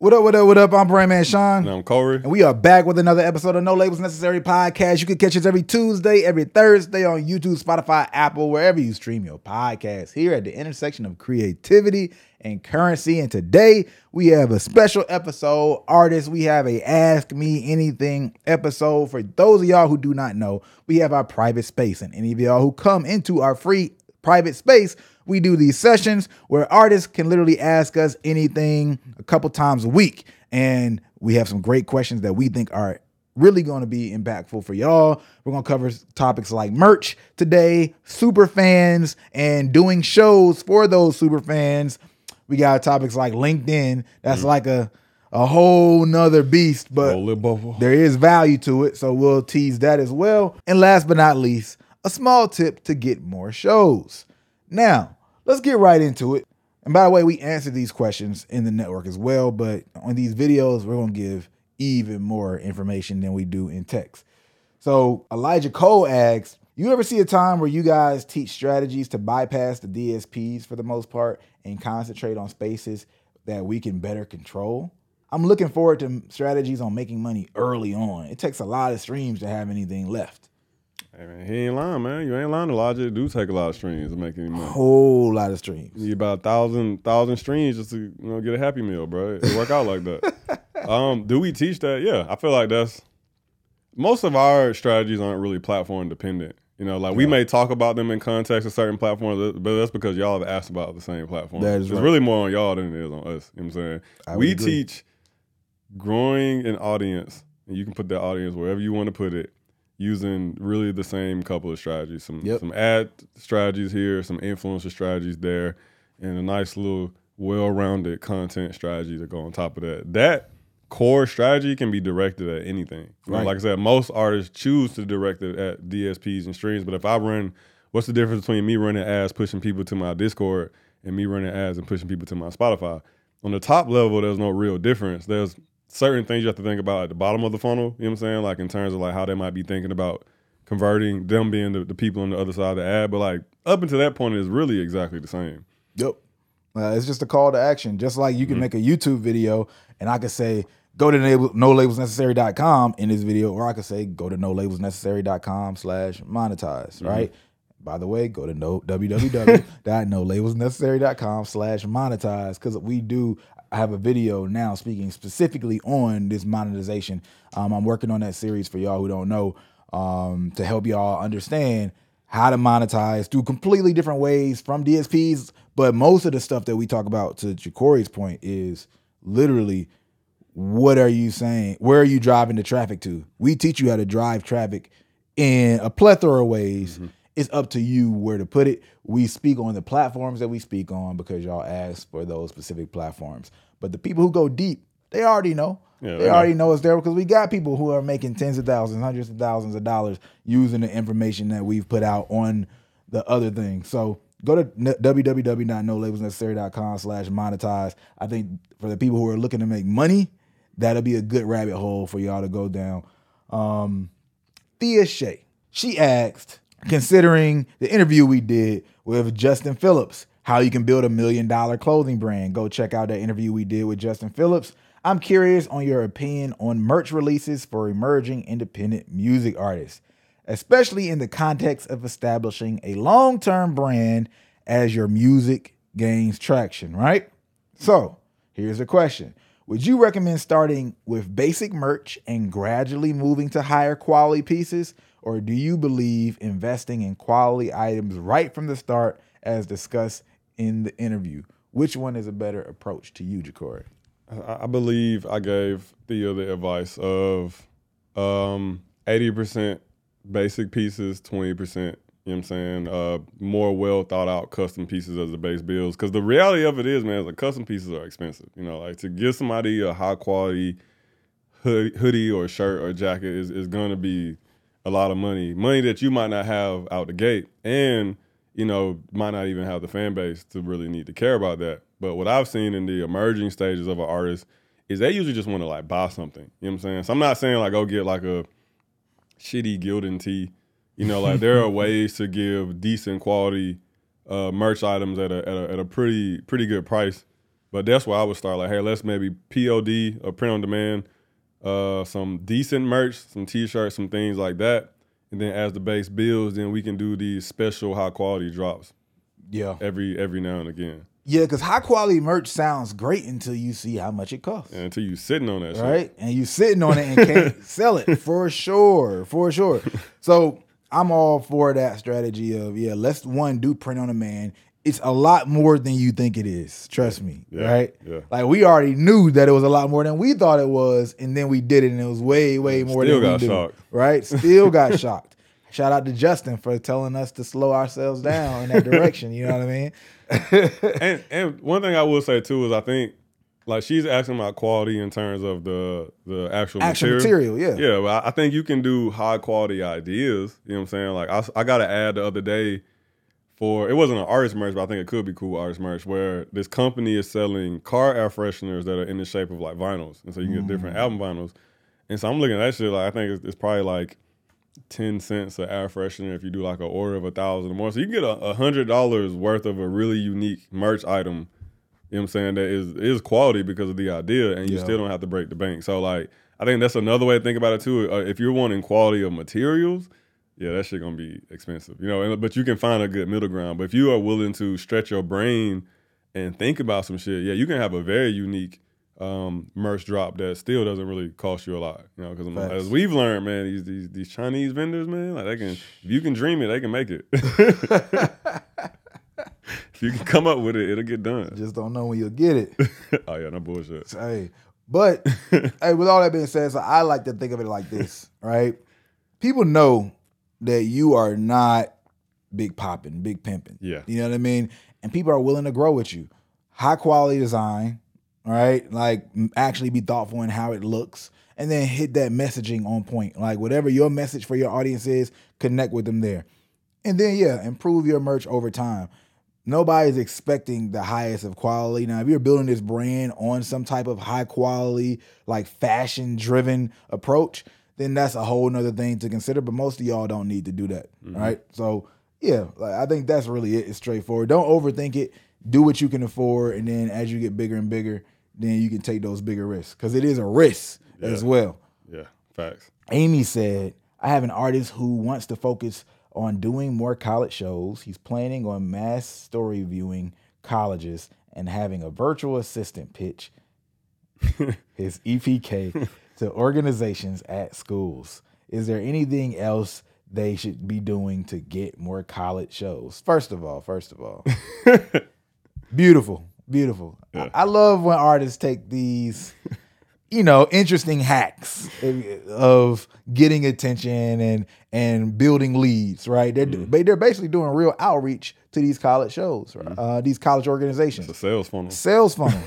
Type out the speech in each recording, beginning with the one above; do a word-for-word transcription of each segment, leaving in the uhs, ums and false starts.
What up, what up, what up? I'm Brandman Sean. And I'm Corey. And we are back with another episode of No Labels Necessary Podcast. You can catch us every Tuesday, every Thursday on YouTube, Spotify, Apple, wherever you stream your podcast. Here at the intersection of creativity and currency. And today, we have a special episode, artists. We have a Ask Me Anything episode. For those of y'all who do not know, we have our private space. And any of y'all who come into our free private space, we do these sessions where artists can literally ask us anything a couple times a week. And we have some great questions that we think are really going to be impactful for y'all. We're going to cover topics like merch today, super fans, and doing shows for those super fans. We got topics like LinkedIn. That's mm. like a, a whole nother beast, but there is value to it. So we'll tease that as well. And last but not least, a small tip to get more shows. Now, let's get right into it. And by the way, we answer these questions in the network as well, but on these videos, we're going to give even more information than we do in text. So Elijah Cole asks, you ever see a time where you guys teach strategies to bypass the D S Ps for the most part and concentrate on spaces that we can better control? I'm looking forward to strategies on making money early on. It takes a lot of streams to have anything left. Hey man, he ain't lying, man. You ain't lying, Elijah. It do take a lot of streams to make any money. A whole lot of streams. You need about a thousand, thousand streams just to, you know, get a Happy Meal, bro. It work out like that. Um, do we teach that? Yeah, I feel like that's most of our strategies aren't really platform dependent. You know, like yeah. we may talk about them in context of certain platforms, but that's because y'all have asked about the same platform. That is right. It's really more on y'all than it is on us. You know what I'm saying? I we agree. Teach growing an audience, and you can put that audience wherever you want to put it, using really the same couple of strategies, some yep. some ad strategies here, some influencer strategies there, and a nice little well-rounded content strategy to go on top of that. That core strategy can be directed at anything. Right. Know, like I said, most artists choose to direct it at D S Ps and streams, but if I run, what's the difference between me running ads, pushing people to my Discord, and me running ads and pushing people to my Spotify? On the top level, there's no real difference. There's certain things you have to think about at the bottom of the funnel, you know what I'm saying? Like in terms of like how they might be thinking about converting, them being the, the people on the other side of the ad. But like up until that point, it's really exactly the same. Yep. Uh, it's just a call to action. Just like you can mm-hmm. make a YouTube video and I could say, go to no labels necessary dot com in this video, or I could say, go to no labels necessary dot com slash monetize, mm-hmm. right? By the way, go to no, www.no labels necessary dot com slash monetize because we do. I have a video now speaking specifically on this monetization. Um, I'm working on that series for y'all who don't know um, to help y'all understand how to monetize through completely different ways from D S Ps. But most of the stuff that we talk about, to Corey's point, is literally what are you saying? Where are you driving the traffic to? We teach you how to drive traffic in a plethora of ways. Mm-hmm. It's up to you where to put it. We speak on the platforms that we speak on because y'all ask for those specific platforms. But the people who go deep, they already know. Yeah, they right. already know it's there because we got people who are making tens of thousands, hundreds of thousands of dollars using the information that we've put out on the other thing. So go to www.no labels necessary dot com slash monetize. I think for the people who are looking to make money, that'll be a good rabbit hole for y'all to go down. Um, Thea Shea, she asked, considering the interview we did with Justin Phillips, how you can build a million dollar clothing brand. Go check out that interview we did with Justin Phillips. I'm curious on your opinion on merch releases for emerging independent music artists, especially in the context of establishing a long-term brand as your music gains traction, right? So here's the question. Would you recommend starting with basic merch and gradually moving to higher quality pieces? Or do you believe investing in quality items right from the start as discussed in the interview? Which one is a better approach to you, Ja'Cory? I believe I gave Thea the advice of um, eighty percent basic pieces, twenty percent, you know what I'm saying, uh, more well thought out custom pieces as the base builds. Because the reality of it is, man, is the custom pieces are expensive. You know, like to give somebody a high quality hoodie or shirt or jacket is, is going to be a lot of money, money that you might not have out the gate and, you know, might not even have the fan base to really need to care about that. But what I've seen in the emerging stages of an artist is they usually just want to like buy something. You know what I'm saying? So I'm not saying like, go get like a shitty Gildan tee. You know, like there are ways to give decent quality uh, merch items at a, at a, at a pretty, pretty good price But that's why I would start like, hey, let's maybe P O D or print on demand, uh, some decent merch, some T-shirts, some things like that. And then as the base builds, then we can do these special high quality drops. Yeah. Every every now and again. Yeah, because high quality merch sounds great until you see how much it costs. And until you sitting on that shit. Right? And you sitting on it and can't sell it. For sure. For sure. So I'm all for that strategy of, yeah, let's, one, do print on demand. It's a lot more than you think it is. Trust me. Yeah, right? Yeah. Like, we already knew that it was a lot more than we thought it was, and then we did it, and it was way, way more Still than we did. Still got shocked. Right? Still got shocked. Shout out to Justin for telling us to slow ourselves down in that direction. You know what I mean? and, and one thing I will say, too, is I think, like, she's asking about quality in terms of the, the actual, actual material. Actual material, yeah. Yeah, but I think you can do high-quality ideas. You know what I'm saying? Like, I, I got to add the other day, for, it wasn't an artist merch, but I think it could be cool artist merch, where this company is selling car air fresheners that are in the shape of like vinyls. And so you can get mm. different album vinyls. And so I'm looking at that shit, like I think it's, it's probably like ten cents an air freshener if you do like an order of a thousand or more. So you can get a hundred dollars worth of a really unique merch item, you know what I'm saying, that is is quality because of the idea, and you yeah. still don't have to break the bank. So like, I think that's another way to think about it too. Uh, if you're wanting quality of materials, yeah, that shit gonna be expensive, you know. And, but you can find a good middle ground. But if you are willing to stretch your brain and think about some shit, yeah, you can have a very unique um, merch drop that still doesn't really cost you a lot, you know. Because as we've learned, man, these, these these Chinese vendors, man, like they can, if you can dream it, they can make it. If you can come up with it, it'll get done. Just don't know when you'll get it. Oh yeah, no bullshit. Hey, but hey, with all that being said, so I like to think of it like this, right? People know that you are not big popping, big pimping. Yeah. You know what I mean? And people are willing to grow with you. High quality design, right? Like, actually be thoughtful in how it looks, and then hit that messaging on point. Like, whatever your message for your audience is, connect with them there. And then, yeah, improve your merch over time. Nobody's expecting the highest of quality. Now, if you're building this brand on some type of high quality, like fashion-driven approach, then that's a whole nother thing to consider. But most of y'all don't need to do that, mm-hmm. right? So, yeah, like, I think that's really it. It's straightforward. Don't overthink it. Do what you can afford, and then as you get bigger and bigger, then you can take those bigger risks, because it is a risk yeah. as well. Yeah, facts. Amy said, I have an artist who wants to focus on doing more college shows. He's planning on mass story viewing colleges and having a virtual assistant pitch his E P K to organizations at schools. Is there anything else they should be doing to get more college shows? First of all, first of all, beautiful, beautiful. Yeah. I, I love when artists take these, you know, interesting hacks of getting attention and and building leads, right? They're mm. they're basically doing real outreach to these college shows, right? mm. uh, these college organizations. It's a sales funnel. Sales funnel.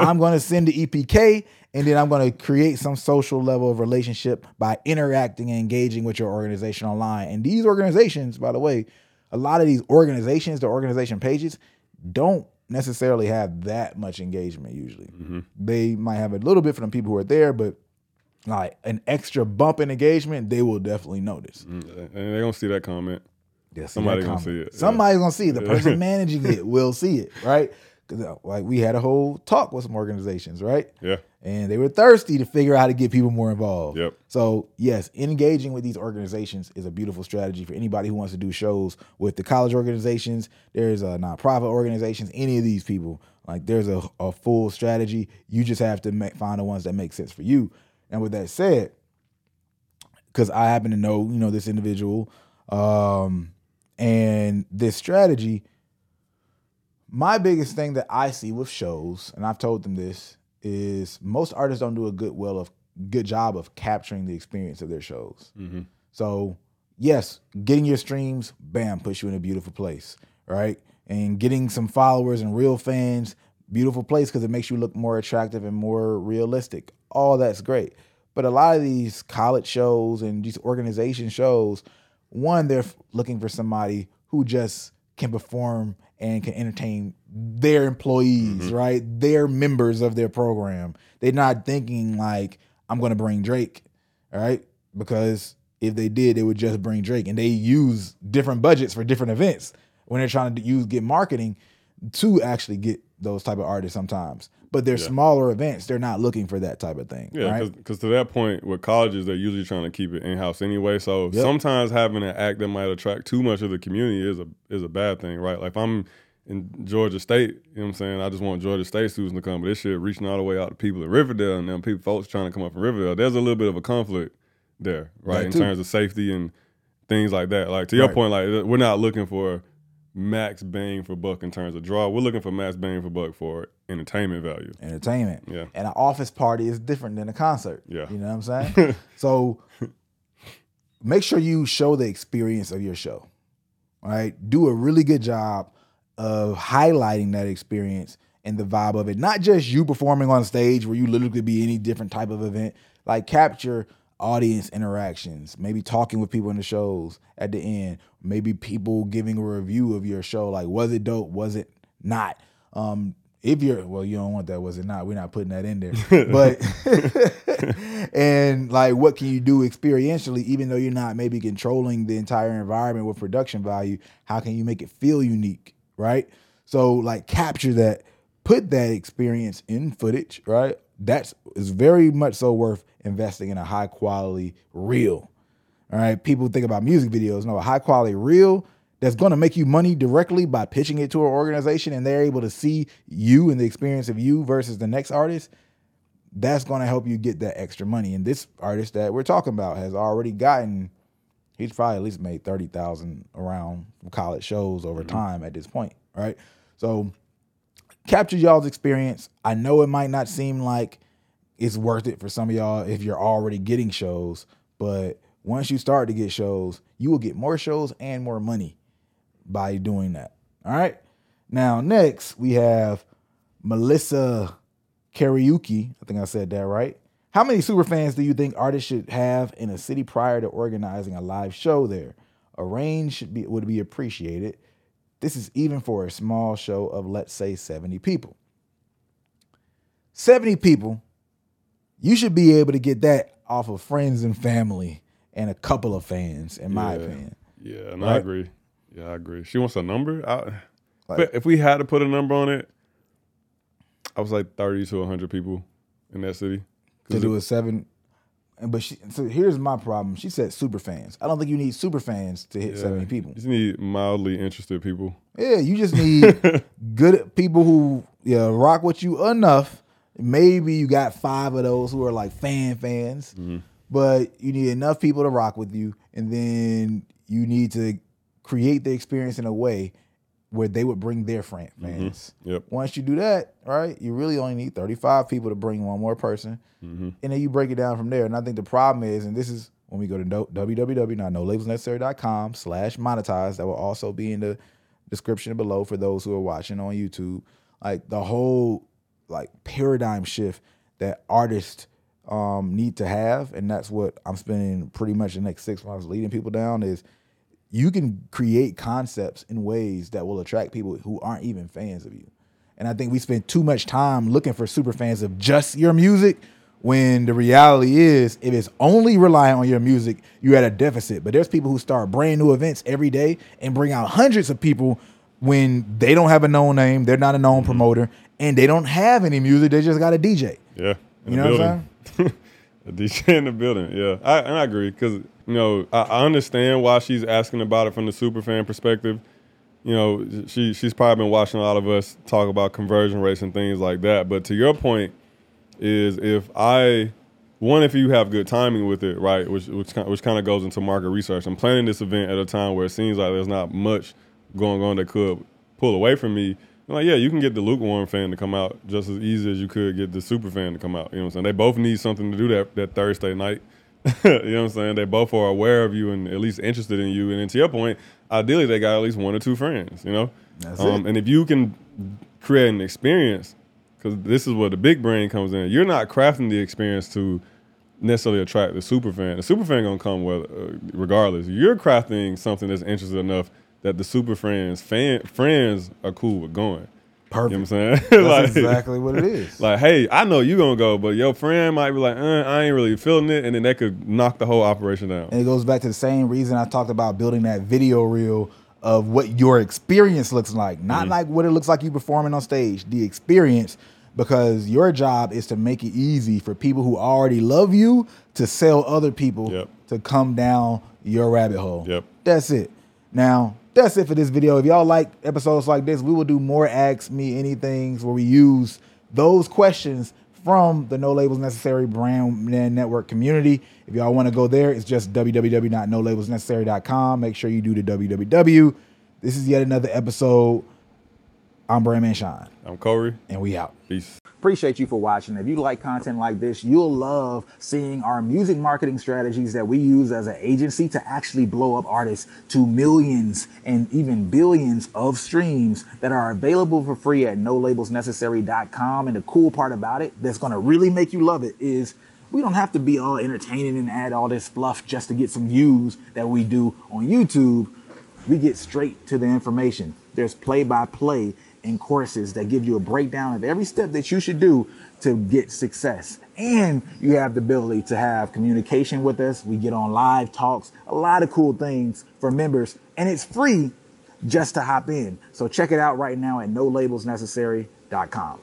I'm going to send the E P K, and then I'm going to create some social level of relationship by interacting and engaging with your organization online. And these organizations, by the way, a lot of these organizations, their organization pages, don't necessarily have that much engagement usually. Mm-hmm. They might have a little bit from people who are there, but like an extra bump in engagement, they will definitely notice. Mm-hmm. And they're going to see that comment. Somebody's going to see it. Somebody's yeah. going to see it. The yeah. person managing it will see it, right? Like, we had a whole talk with some organizations, right? Yeah. And they were thirsty to figure out how to get people more involved. Yep. So, yes, engaging with these organizations is a beautiful strategy for anybody who wants to do shows with the college organizations. There's a nonprofit organizations, any of these people. Like, there's a, a full strategy. You just have to make, find the ones that make sense for you. And with that said, because I happen to know, you know, this individual um, and this strategy, my biggest thing that I see with shows, and I've told them this, is most artists don't do a good well of good job of capturing the experience of their shows. Mm-hmm. So, yes, getting your streams, bam, puts you in a beautiful place, right? And getting some followers and real fans, beautiful place, because it makes you look more attractive and more realistic. All that's great. But a lot of these college shows and these organization shows, one, they're looking for somebody who just can perform and can entertain their employees, mm-hmm. right? Their members of their program. They're not thinking like, I'm going to bring Drake, all right? Because if they did, they would just bring Drake. And they use different budgets for different events when they're trying to use get marketing to actually get those type of artists sometimes. but they're yeah. smaller events. They're not looking for that type of thing. Yeah, because right? to that point, with colleges, they're usually trying to keep it in-house anyway. So yep. sometimes having an act that might attract too much of the community is a is a bad thing, right? Like if I'm in Georgia State, you know what I'm saying? I just want Georgia State students to come, but this shit reaching all the way out to people in Riverdale and them people, folks trying to come up from Riverdale. There's a little bit of a conflict there, right? That in too. terms of safety and things like that. Like to your right. point, like we're not looking for max bang for buck in terms of draw. We're looking for max bang for buck for entertainment value. Entertainment. Yeah. And an office party is different than a concert. Yeah. You know what I'm saying? So make sure you show the experience of your show. All right. Do a really good job of highlighting that experience and the vibe of it. Not just you performing on stage where you literally could be any different type of event. Like capture audience interactions, maybe talking with people in the shows at the end, maybe people giving a review of your show, like was it dope, was it not? Um, if you're, well, you don't want that, was it not? We're not putting that in there. But, and like what can you do experientially, even though you're not maybe controlling the entire environment with production value, how can you make it feel unique, right? So like capture that, put that experience in footage, right? That's is very much so worth investing in a high quality reel. All right. People think about music videos. No, a high quality reel that's going to make you money directly by pitching it to an organization and they're able to see you and the experience of you versus the next artist. That's going to help you get that extra money. And this artist that we're talking about has already gotten, he's probably at least made thirty thousand around college shows over mm-hmm. time at this point. Right. So capture y'all's experience. I know it might not seem like it's worth it for some of y'all if you're already getting shows, but once you start to get shows, you will get more shows and more money by doing that. All right. Now, next we have Melissa Karayuki. I think I said that right. How many super fans do you think artists should have in a city prior to organizing a live show there? A range should be would be appreciated. This is even for a small show of, let's say, seventy people. seventy people, you should be able to get that off of friends and family and a couple of fans, in my yeah. opinion. Yeah, and right? I agree. Yeah, I agree. She wants a number? I, like, if we had to put a number on it, I was like thirty to one hundred people in that city. To do a seven. But she, so here's my problem. She said super fans. I don't think you need super fans to hit yeah, seventy people. You just need mildly interested people. Yeah, you just need good people who yeah, rock with you enough. Maybe you got five of those who are like fan fans, mm-hmm. but you need enough people to rock with you. And then you need to create the experience in a way where they would bring their friend fans. Mm-hmm. Yep. Once you do that, right, you really only need thirty-five people to bring one more person. Mm-hmm. And then you break it down from there. And I think the problem is, and this is when we go to www.nolabelsnecessary.com slash monetize, that will also be in the description below for those who are watching on YouTube. Like the whole like paradigm shift that artists um, need to have, and that's what I'm spending pretty much the next six months leading people down is, you can create concepts in ways that will attract people who aren't even fans of you. And I think we spend too much time looking for super fans of just your music when the reality is if it's only reliant on your music, you're at a deficit. But there's people who start brand new events every day and bring out hundreds of people when they don't have a known name, they're not a known mm-hmm. promoter, and they don't have any music. They just got a D J. Yeah. You know building. What I'm saying? A D J in the building, yeah. I, and I agree because, you know, I, I understand why she's asking about it from the superfan perspective. You know, she she's probably been watching a lot of us talk about conversion rates and things like that. But to your point is if I, one, if you have good timing with it, right, which which, which kind of goes into market research. I'm planning this event at a time where it seems like there's not much going on that could pull away from me. I'm like, yeah, you can get the lukewarm fan to come out just as easy as you could get the super fan to come out. You know what I'm saying? They both need something to do that, that Thursday night. You know what I'm saying? They both are aware of you and at least interested in you. And then to your point, ideally they got at least one or two friends, you know? That's um, it. And if you can create an experience, because this is where the big brain comes in, you're not crafting the experience to necessarily attract the super fan. The super fan going to come with, uh, regardless. You're crafting something that's interested enough that the super friends fan, friends are cool with going. Perfect. You know what I'm saying? That's like, exactly what it is. Like, hey, I know you're going to go, but your friend might be like, uh, I ain't really feeling it. And then that could knock the whole operation down. And it goes back to the same reason I talked about building that video reel of what your experience looks like. Not mm-hmm. like what it looks like you performing on stage. The experience because your job is to make it easy for people who already love you to sell other people yep. to come down your rabbit hole. Yep. That's it. Now, that's it for this video. If y'all like episodes like this, we will do more Ask Me Anythings where we use those questions from the No Labels Necessary Brand Network community. If y'all want to go there, it's just w w w dot no labels necessary dot com. Make sure you do the w w w. This is yet another episode. I'm Brandman Sean. I'm Corey. And we out. Peace. Appreciate you for watching. If you like content like this, you'll love seeing our music marketing strategies that we use as an agency to actually blow up artists to millions and even billions of streams that are available for free at no labels necessary dot com. And the cool part about it that's going to really make you love it is we don't have to be all entertaining and add all this fluff just to get some views that we do on YouTube. We get straight to the information. There's play-by-play and courses that give you a breakdown of every step that you should do to get success. And you have the ability to have communication with us. We get on live talks, a lot of cool things for members, and it's free just to hop in. So check it out right now at no labels necessary dot com.